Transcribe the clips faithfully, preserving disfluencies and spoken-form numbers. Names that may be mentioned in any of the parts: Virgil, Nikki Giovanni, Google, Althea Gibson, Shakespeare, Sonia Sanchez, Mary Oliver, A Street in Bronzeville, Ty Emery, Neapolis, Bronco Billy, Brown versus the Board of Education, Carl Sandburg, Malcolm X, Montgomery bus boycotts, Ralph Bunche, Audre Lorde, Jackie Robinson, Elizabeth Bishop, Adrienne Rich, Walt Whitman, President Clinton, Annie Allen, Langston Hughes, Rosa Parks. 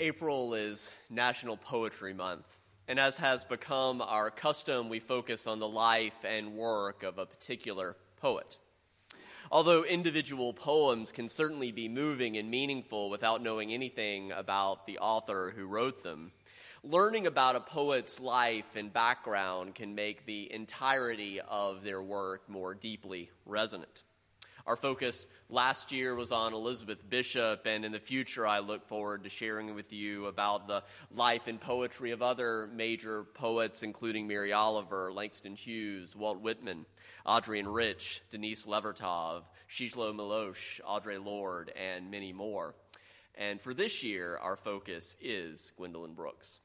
April is National Poetry Month, and as has become our custom, we focus on the life and work of a particular poet. Although individual poems can certainly be moving and meaningful without knowing anything about the author who wrote them, learning about a poet's life and background can make the entirety of their work more deeply resonant. Our focus last year was on Elizabeth Bishop, and in the future I look forward to sharing with you about the life and poetry of other major poets, including Mary Oliver, Langston Hughes, Walt Whitman, Adrienne Rich, Denise Levertov, Czesław Miłosz, Audre Lorde, and many more. And for this year, our focus is Gwendolyn Brooks.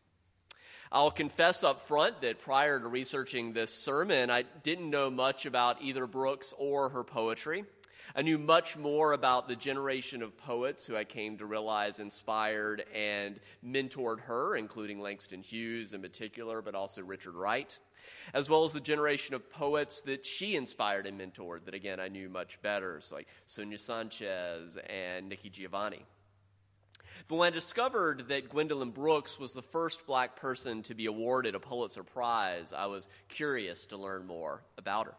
I'll confess up front that prior to researching this sermon, I didn't know much about either Brooks or her poetry. I knew much more about the generation of poets who I came to realize inspired and mentored her, including Langston Hughes in particular, but also Richard Wright, as well as the generation of poets that she inspired and mentored that, again, I knew much better, so like Sonia Sanchez and Nikki Giovanni. But when I discovered that Gwendolyn Brooks was the first black person to be awarded a Pulitzer Prize, I was curious to learn more about her.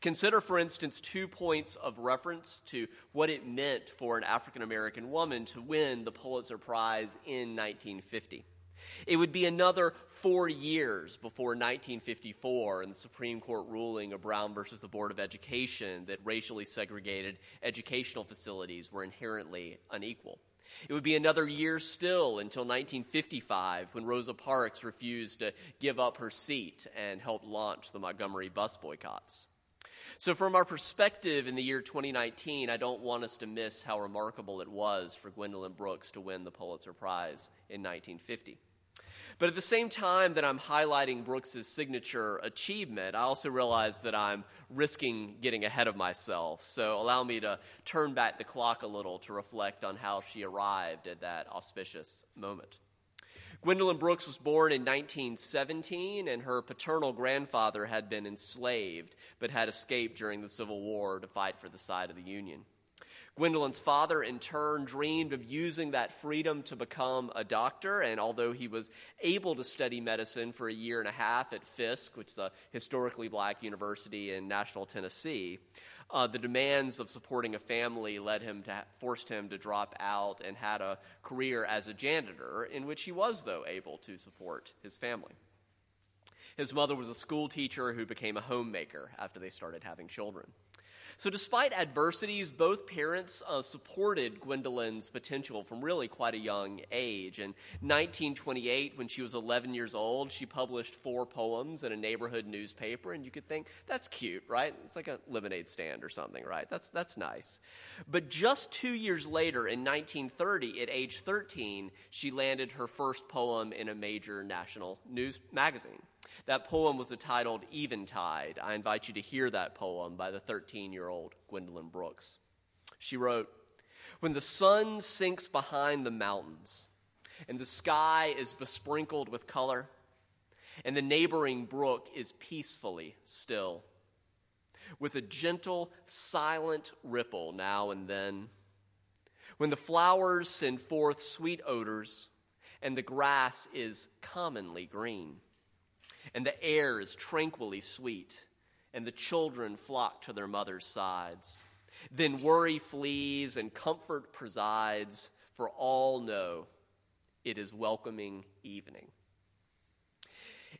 Consider, for instance, two points of reference to what it meant for an African-American woman to win the Pulitzer Prize in nineteen fifty. It would be another four years before nineteen fifty-four and the Supreme Court ruling of Brown versus the Board of Education that racially segregated educational facilities were inherently unequal. It would be another year still until nineteen fifty-five when Rosa Parks refused to give up her seat and helped launch the Montgomery bus boycotts. So from our perspective in the year twenty nineteen, I don't want us to miss how remarkable it was for Gwendolyn Brooks to win the Pulitzer Prize in nineteen fifty. But at the same time that I'm highlighting Brooks's signature achievement, I also realize that I'm risking getting ahead of myself. So allow me to turn back the clock a little to reflect on how she arrived at that auspicious moment. Gwendolyn Brooks was born in nineteen seventeen, and her paternal grandfather had been enslaved but had escaped during the Civil War to fight for the side of the Union. Gwendolyn's father, in turn, dreamed of using that freedom to become a doctor, and although he was able to study medicine for a year and a half at Fisk, which is a historically black university in Nashville, Tennessee, uh, the demands of supporting a family led him to forced him to drop out and had a career as a janitor, in which he was, though, able to support his family. His mother was a school teacher who became a homemaker after they started having children. So despite adversities, both parents uh, supported Gwendolyn's potential from really quite a young age. In nineteen twenty-eight, when she was eleven years old, she published four poems in a neighborhood newspaper, and you could think, that's cute, right? It's like a lemonade stand or something, right? That's, that's nice. But just two years later, in nineteen thirty, at age thirteen, she landed her first poem in a major national news magazine. That poem was entitled Eventide. I invite you to hear that poem by the thirteen-year-old Gwendolyn Brooks. She wrote, "When the sun sinks behind the mountains, and the sky is besprinkled with color, and the neighboring brook is peacefully still, with a gentle, silent ripple now and then, when the flowers send forth sweet odors, and the grass is commonly green, and the air is tranquilly sweet, and the children flock to their mother's sides. Then worry flees and comfort presides, for all know it is welcoming evening."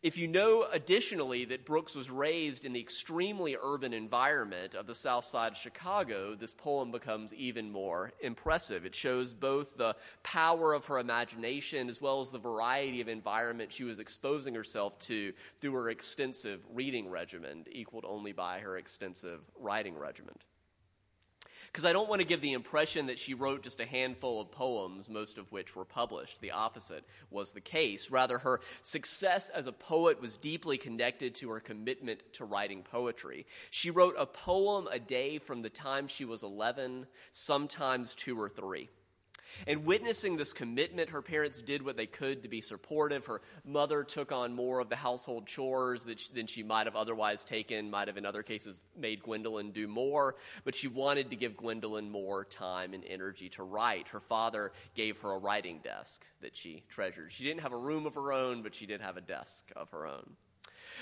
If you know additionally that Brooks was raised in the extremely urban environment of the South Side of Chicago, this poem becomes even more impressive. It shows both the power of her imagination as well as the variety of environment she was exposing herself to through her extensive reading regimen, equaled only by her extensive writing regimen. Because I don't want to give the impression that she wrote just a handful of poems, most of which were published. The opposite was the case. Rather, her success as a poet was deeply connected to her commitment to writing poetry. She wrote a poem a day from the time she was eleven, sometimes two or three. And witnessing this commitment, her parents did what they could to be supportive. Her mother took on more of the household chores that she, than she might have otherwise taken, might have in other cases made Gwendolyn do more, but she wanted to give Gwendolyn more time and energy to write. Her father gave her a writing desk that she treasured. She didn't have a room of her own, but she did have a desk of her own.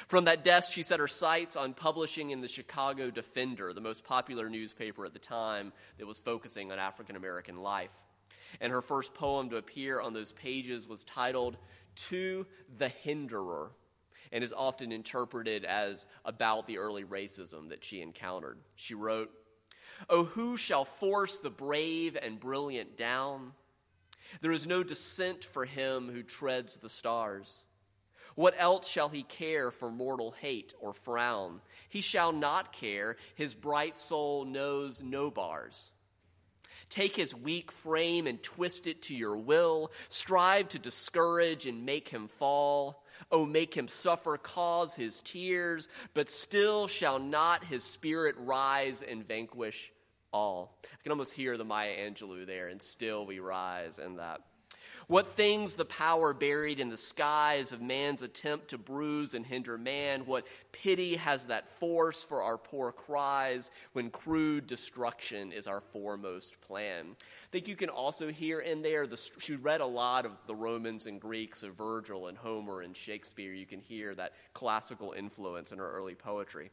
From that desk, she set her sights on publishing in the Chicago Defender, the most popular newspaper at the time that was focusing on African-American life. And her first poem to appear on those pages was titled To the Hinderer, and is often interpreted as about the early racism that she encountered. She wrote, "Oh, who shall force the brave and brilliant down? There is no descent for him who treads the stars. What else shall he care for mortal hate or frown? He shall not care. His bright soul knows no bars. Take his weak frame and twist it to your will. Strive to discourage and make him fall. Oh, make him suffer, cause his tears. But still shall not his spirit rise and vanquish all." I can almost hear the Maya Angelou there, and still we rise in that. What things the power buried in the skies of man's attempt to bruise and hinder man? What pity has that force for our poor cries when crude destruction is our foremost plan? I think you can also hear in there, the, she read a lot of the Romans and Greeks of Virgil and Homer and Shakespeare. You can hear that classical influence in her early poetry.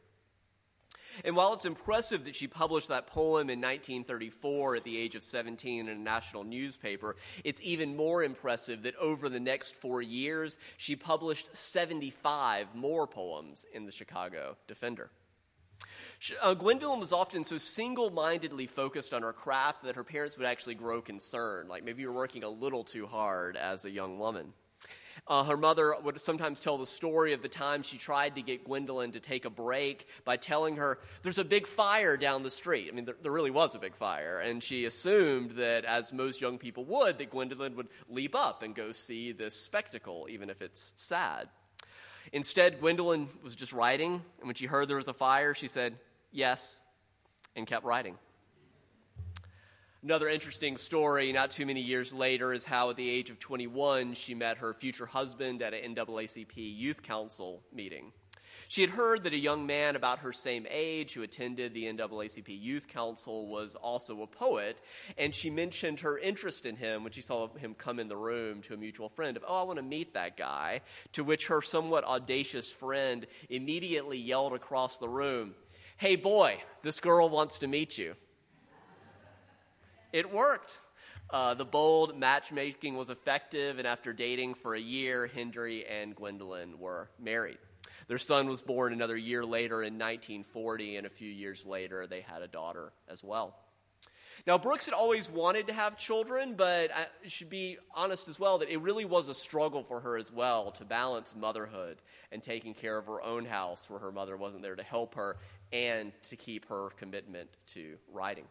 And while it's impressive that she published that poem in nineteen thirty-four at the age of seventeen in a national newspaper, it's even more impressive that over the next four years, she published seventy-five more poems in the Chicago Defender. Uh, Gwendolyn was often so single-mindedly focused on her craft that her parents would actually grow concerned, like maybe you're working a little too hard as a young woman. Uh, her mother would sometimes tell the story of the time she tried to get Gwendolyn to take a break by telling her, there's a big fire down the street. I mean, there, there really was a big fire. And she assumed that, as most young people would, that Gwendolyn would leap up and go see this spectacle, even if it's sad. Instead, Gwendolyn was just writing. And when she heard there was a fire, she said, yes, and kept writing. Another interesting story not too many years later is how at the age of twenty-one she met her future husband at an N double A C P Youth Council meeting. She had heard that a young man about her same age who attended the N double A C P Youth Council was also a poet, and she mentioned her interest in him when she saw him come in the room to a mutual friend of, oh, I want to meet that guy, to which her somewhat audacious friend immediately yelled across the room, hey boy, this girl wants to meet you. It worked. Uh, the bold matchmaking was effective, and after dating for a year, Henry and Gwendolyn were married. Their son was born another year later in nineteen forty, and a few years later, they had a daughter as well. Now, Brooks had always wanted to have children, but I should be honest as well that it really was a struggle for her as well to balance motherhood and taking care of her own house where her mother wasn't there to help her and to keep her commitment to writing.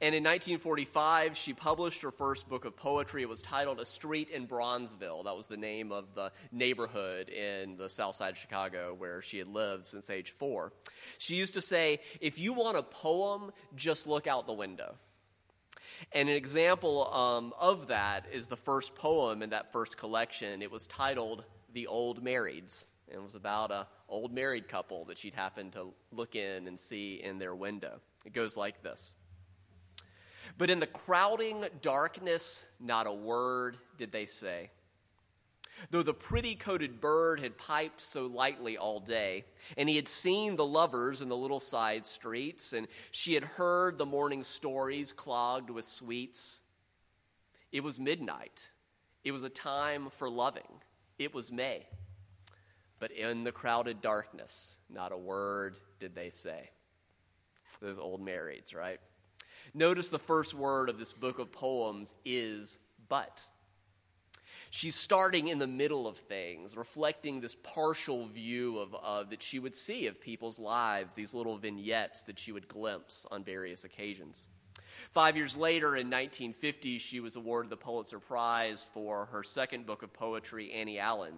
And in nineteen forty-five, she published her first book of poetry. It was titled A Street in Bronzeville. That was the name of the neighborhood in the south side of Chicago where she had lived since age four. She used to say, if you want a poem, just look out the window. And an example um, of that is the first poem in that first collection. It was titled The Old Marrieds, and it was about an old married couple that she'd happened to look in and see in their window. It goes like this. But in the crowding darkness, not a word did they say. Though the pretty-coated bird had piped so lightly all day, and he had seen the lovers in the little side streets, and she had heard the morning stories clogged with sweets. It was midnight. It was a time for loving. It was May. But in the crowded darkness, not a word did they say. Those old marrieds, right? Notice the first word of this book of poems is but. She's starting in the middle of things, reflecting this partial view of, of that she would see of people's lives, these little vignettes that she would glimpse on various occasions. Five years later, in nineteen fifty, she was awarded the Pulitzer Prize for her second book of poetry, Annie Allen.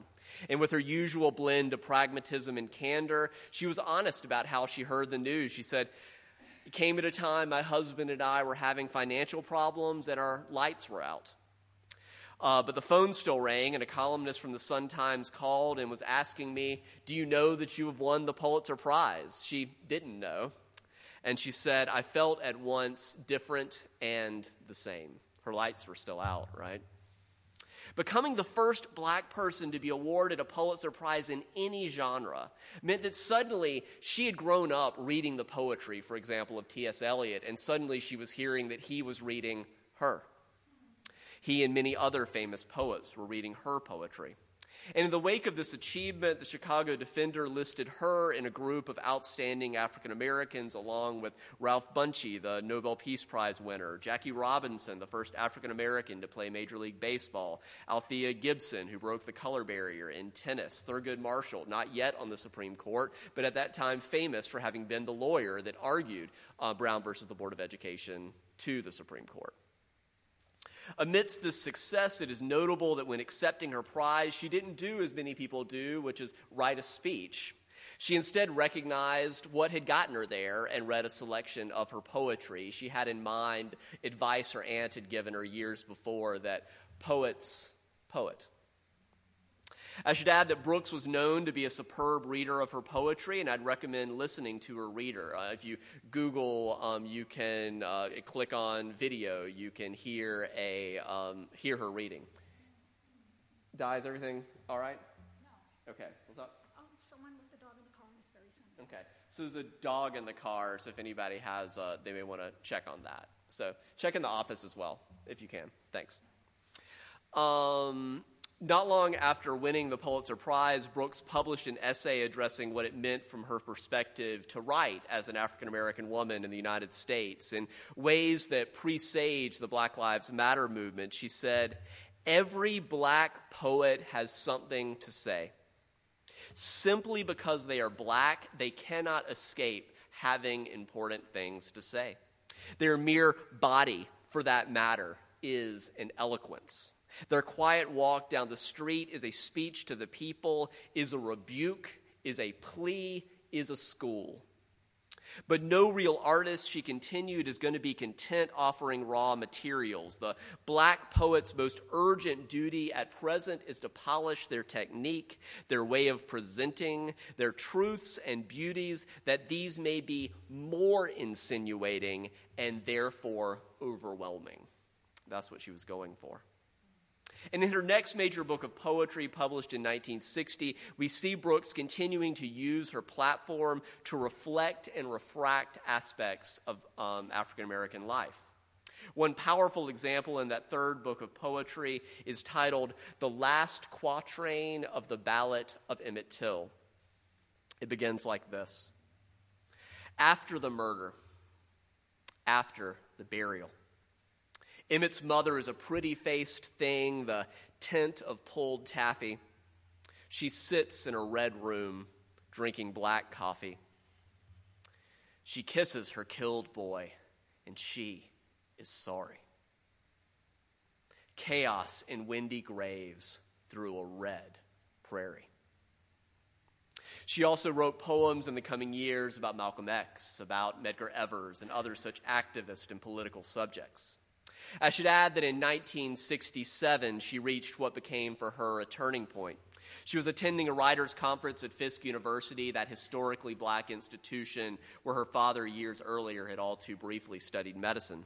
And with her usual blend of pragmatism and candor, she was honest about how she heard the news. She said, It came at a time my husband and I were having financial problems and our lights were out. Uh, but the phone still rang, and a columnist from the Sun-Times called and was asking me, "Do you know that you have won the Pulitzer Prize?" She didn't know. And she said, "I felt at once different and the same." Her lights were still out, right? Becoming the first black person to be awarded a Pulitzer Prize in any genre meant that suddenly she had grown up reading the poetry, for example, of T S. Eliot, and suddenly she was hearing that he was reading her. He and many other famous poets were reading her poetry. And in the wake of this achievement, the Chicago Defender listed her in a group of outstanding African Americans, along with Ralph Bunche, the Nobel Peace Prize winner, Jackie Robinson, the first African American to play Major League Baseball, Althea Gibson, who broke the color barrier in tennis, Thurgood Marshall, not yet on the Supreme Court, but at that time famous for having been the lawyer that argued uh, Brown versus the Board of Education to the Supreme Court. Amidst this success, it is notable that when accepting her prize, she didn't do as many people do, which is write a speech. She instead recognized what had gotten her there and read a selection of her poetry. She had in mind advice her aunt had given her years before that poets poet. I should add that Brooks was known to be a superb reader of her poetry, and I'd recommend listening to her reader. Uh, if you Google, um, you can uh, click on video. You can hear a um, hear her reading. Di, is everything all right? No. Okay. What's up? Um, someone with the dog in the car is very similar. Okay. So there's a dog in the car. So if anybody has, uh, they may want to check on that. So check in the office as well if you can. Thanks. Um. Not long after winning the Pulitzer Prize, Brooks published an essay addressing what it meant from her perspective to write as an African-American woman in the United States in ways that presaged the Black Lives Matter movement. She said, "Every black poet has something to say. Simply because they are black, they cannot escape having important things to say. Their mere body, for that matter, is an eloquence. Their quiet walk down the street is a speech to the people, is a rebuke, is a plea, is a school. But no real artist," she continued, "is going to be content offering raw materials. The black poet's most urgent duty at present is to polish their technique, their way of presenting, their truths and beauties, that these may be more insinuating and therefore overwhelming." That's what she was going for. And in her next major book of poetry, published in nineteen sixty, we see Brooks continuing to use her platform to reflect and refract aspects of um, African-American life. One powerful example in that third book of poetry is titled "The Last Quatrain of the Ballad of Emmett Till." It begins like this: "After the murder, after the burial, Emmett's mother is a pretty-faced thing, the tint of pulled taffy. She sits in a red room, drinking black coffee. She kisses her killed boy, and she is sorry. Chaos in windy graves through a red prairie." She also wrote poems in the coming years about Malcolm X, about Medgar Evers, and other such activist and political subjects. I should add that in nineteen sixty-seven, she reached what became for her a turning point. She was attending a writers' conference at Fisk University, that historically black institution where her father years earlier had all too briefly studied medicine.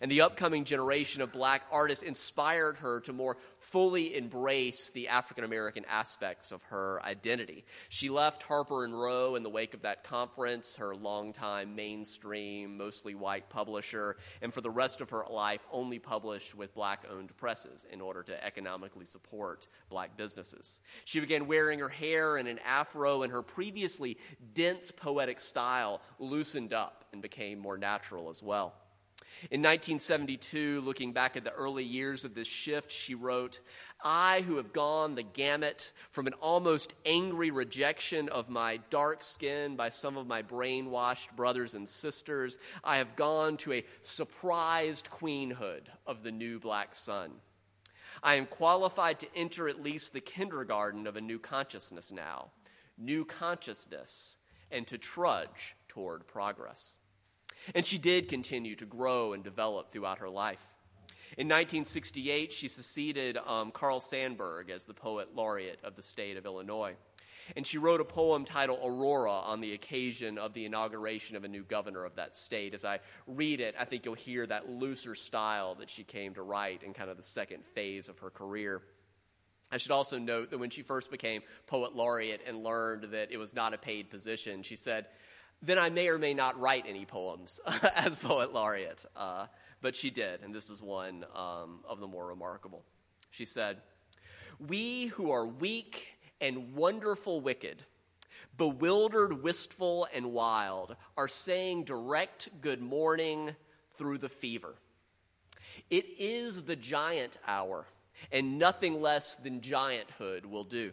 And the upcoming generation of black artists inspired her to more fully embrace the African-American aspects of her identity. She left Harper and Row in the wake of that conference, her longtime mainstream, mostly white publisher, and for the rest of her life only published with black-owned presses in order to economically support black businesses. She began wearing her hair in an afro, and her previously dense poetic style loosened up and became more natural as well. In nineteen seventy-two, looking back at the early years of this shift, she wrote, "I who have gone the gamut from an almost angry rejection of my dark skin by some of my brainwashed brothers and sisters, I have gone to a surprised queenhood of the new black sun. I am qualified to enter at least the kindergarten of a new consciousness now, new consciousness, and to trudge toward progress." And she did continue to grow and develop throughout her life. In nineteen sixty-eight, she succeeded um, Carl Sandburg as the poet laureate of the state of Illinois. And she wrote a poem titled Aurora on the occasion of the inauguration of a new governor of that state. As I read it, I think you'll hear that looser style that she came to write in kind of the second phase of her career. I should also note that when she first became poet laureate and learned that it was not a paid position, she said, "Then I may or may not write any poems as poet laureate." Uh, but she did, and this is one um, of the more remarkable. She said, "We who are weak and wonderful wicked, bewildered, wistful, and wild, are saying direct good morning through the fever. It is the giant hour, and nothing less than gianthood will do.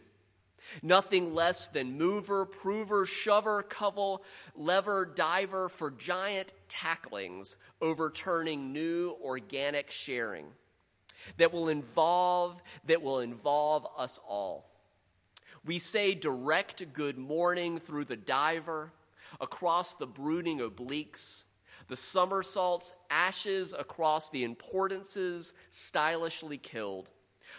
Nothing less than mover, prover, shover, covel, lever, diver for giant tacklings, overturning new organic sharing that will involve, that will involve us all. We say direct good morning through the diver, across the brooding obliques, the somersaults, ashes across the importances stylishly killed,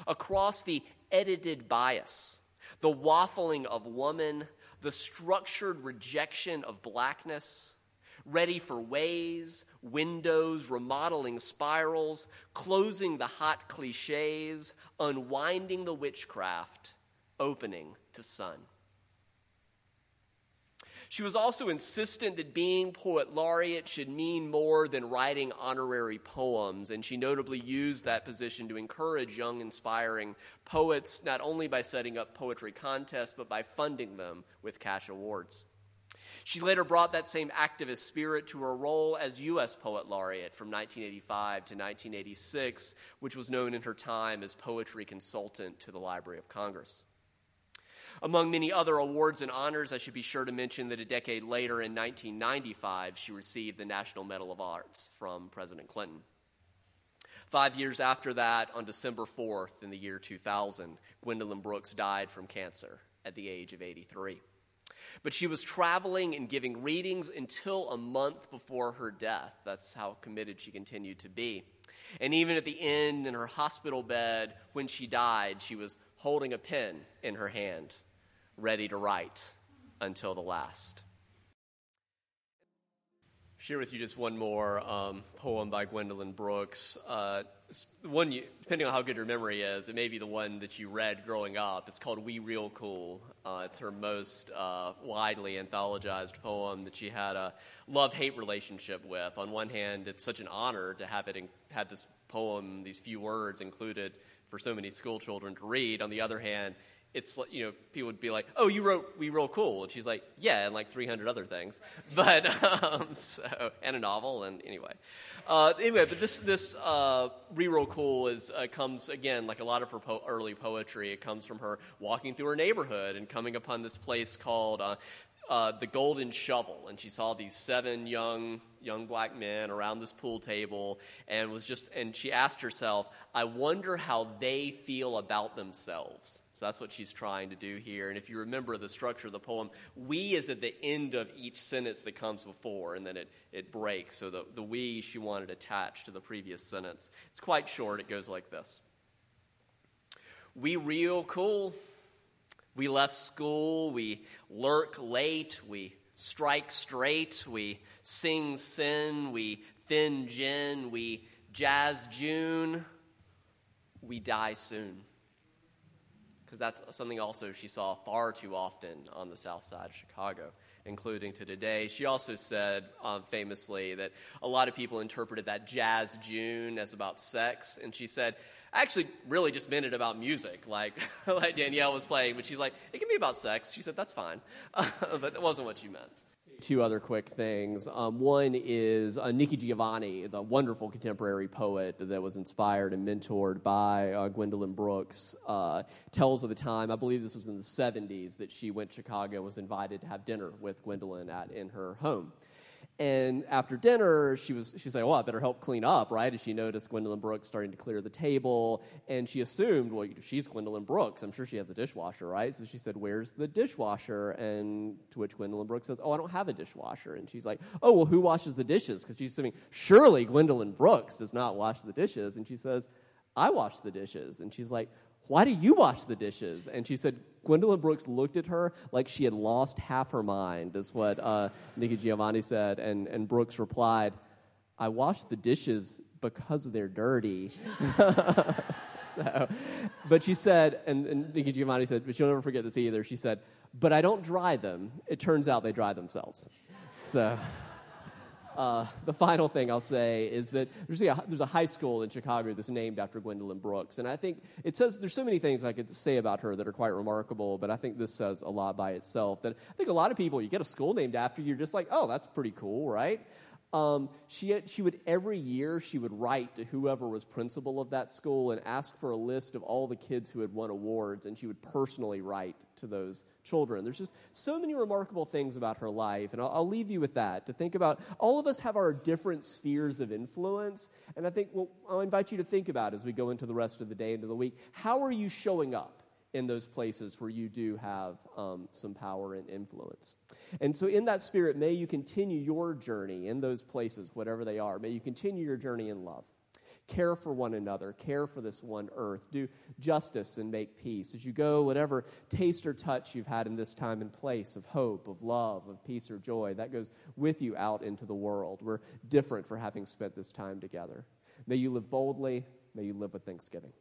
across the edited bias, the waffling of woman, the structured rejection of blackness, ready for ways, windows, remodeling spirals, closing the hot cliches, unwinding the witchcraft, opening to sun." She was also insistent that being poet laureate should mean more than writing honorary poems, and she notably used that position to encourage young, inspiring poets, not only by setting up poetry contests, but by funding them with cash awards. She later brought that same activist spirit to her role as U S Poet Laureate from nineteen eighty-five to nineteen eighty-six, which was known in her time as Poetry Consultant to the Library of Congress. Among many other awards and honors, I should be sure to mention that a decade later, in nineteen ninety-five, she received the National Medal of Arts from President Clinton. Five years after that, on December fourth, in the year two thousand, Gwendolyn Brooks died from cancer at the age of eighty-three. But she was traveling and giving readings until a month before her death. That's how committed she continued to be. And even at the end, in her hospital bed, when she died, she was holding a pen in her hand, ready to write until the last. I'll share with you just one more um, poem by Gwendolyn Brooks. Uh, one, you, depending on how good your memory is, it may be the one that you read growing up. It's called We Real Cool. Uh, it's her most uh, widely anthologized poem that she had a love-hate relationship with. On one hand, it's such an honor to have it in, have this poem, these few words included for so many school children to read. On the other hand, it's, you know, people would be like, "Oh, you wrote We Real Cool." And she's like, "Yeah, and like three hundred other things." But, um, so, and a novel, and anyway. Uh, anyway, but this, this uh, We Real Cool is, uh, comes, again, like a lot of her po- early poetry, it comes from her walking through her neighborhood and coming upon this place called uh, uh, The Golden Shovel. And she saw these seven young young black men around this pool table, and was just, and she asked herself, "I wonder how they feel about themselves." So that's what she's trying to do here. And if you remember the structure of the poem, "we" is at the end of each sentence that comes before, and then it, it breaks. So the, the "we" she wanted attached to the previous sentence. It's quite short. It goes like this. "We real cool. We left school. We lurk late. We strike straight. We sing sin. We thin gin. We jazz June. We die soon." Because that's something also she saw far too often on the south side of Chicago, including to today. She also said um, famously that a lot of people interpreted that jazz June as about sex. And she said, "I actually really just meant it about music," like, like Danielle was playing. But she's like, "It can be about sex." She said, "That's fine." Uh, but that wasn't what you meant. Two other quick things. Um, one is uh, Nikki Giovanni, the wonderful contemporary poet that was inspired and mentored by uh, Gwendolyn Brooks, uh, tells of a time, I believe this was in the seventies, that she went to Chicago and was invited to have dinner with Gwendolyn at in her home. And after dinner, she was she's like, "Well, I better help clean up, right?" And she noticed Gwendolyn Brooks starting to clear the table, and she assumed, "Well, she's Gwendolyn Brooks. I'm sure she has a dishwasher, right?" So she said, "Where's the dishwasher?" And to which Gwendolyn Brooks says, "Oh, I don't have a dishwasher." And she's like, "Oh, well, who washes the dishes?" Because she's assuming surely Gwendolyn Brooks does not wash the dishes. And she says, "I wash the dishes." And she's like, "Why do you wash the dishes?" And she said, Gwendolyn Brooks looked at her like she had lost half her mind, is what uh, Nikki Giovanni said. And, and Brooks replied, "I wash the dishes because they're dirty." So, but she said, and, and Nikki Giovanni said, but she'll never forget this either. She said, "But I don't dry them. It turns out they dry themselves." So uh, the final thing I'll say is that there's a, there's a high school in Chicago that's named after Gwendolyn Brooks. And I think it says, there's so many things I could say about her that are quite remarkable, but I think this says a lot by itself. That I think a lot of people, you get a school named after you, you're just like, "Oh, that's pretty cool, right?" Um, she had, she would every year she would write to whoever was principal of that school and ask for a list of all the kids who had won awards, and she would personally write to those children. There's just so many remarkable things about her life, and I'll, I'll leave you with that to think about. All of us have our different spheres of influence, and I think well, I'll invite you to think about as we go into the rest of the day, into the week, how are you showing up in those places where you do have um, some power and influence. And so in that spirit, may you continue your journey in those places, whatever they are. May you continue your journey in love. Care for one another. Care for this one earth. Do justice and make peace. As you go, whatever taste or touch you've had in this time and place of hope, of love, of peace or joy, that goes with you out into the world. We're different for having spent this time together. May you live boldly. May you live with thanksgiving.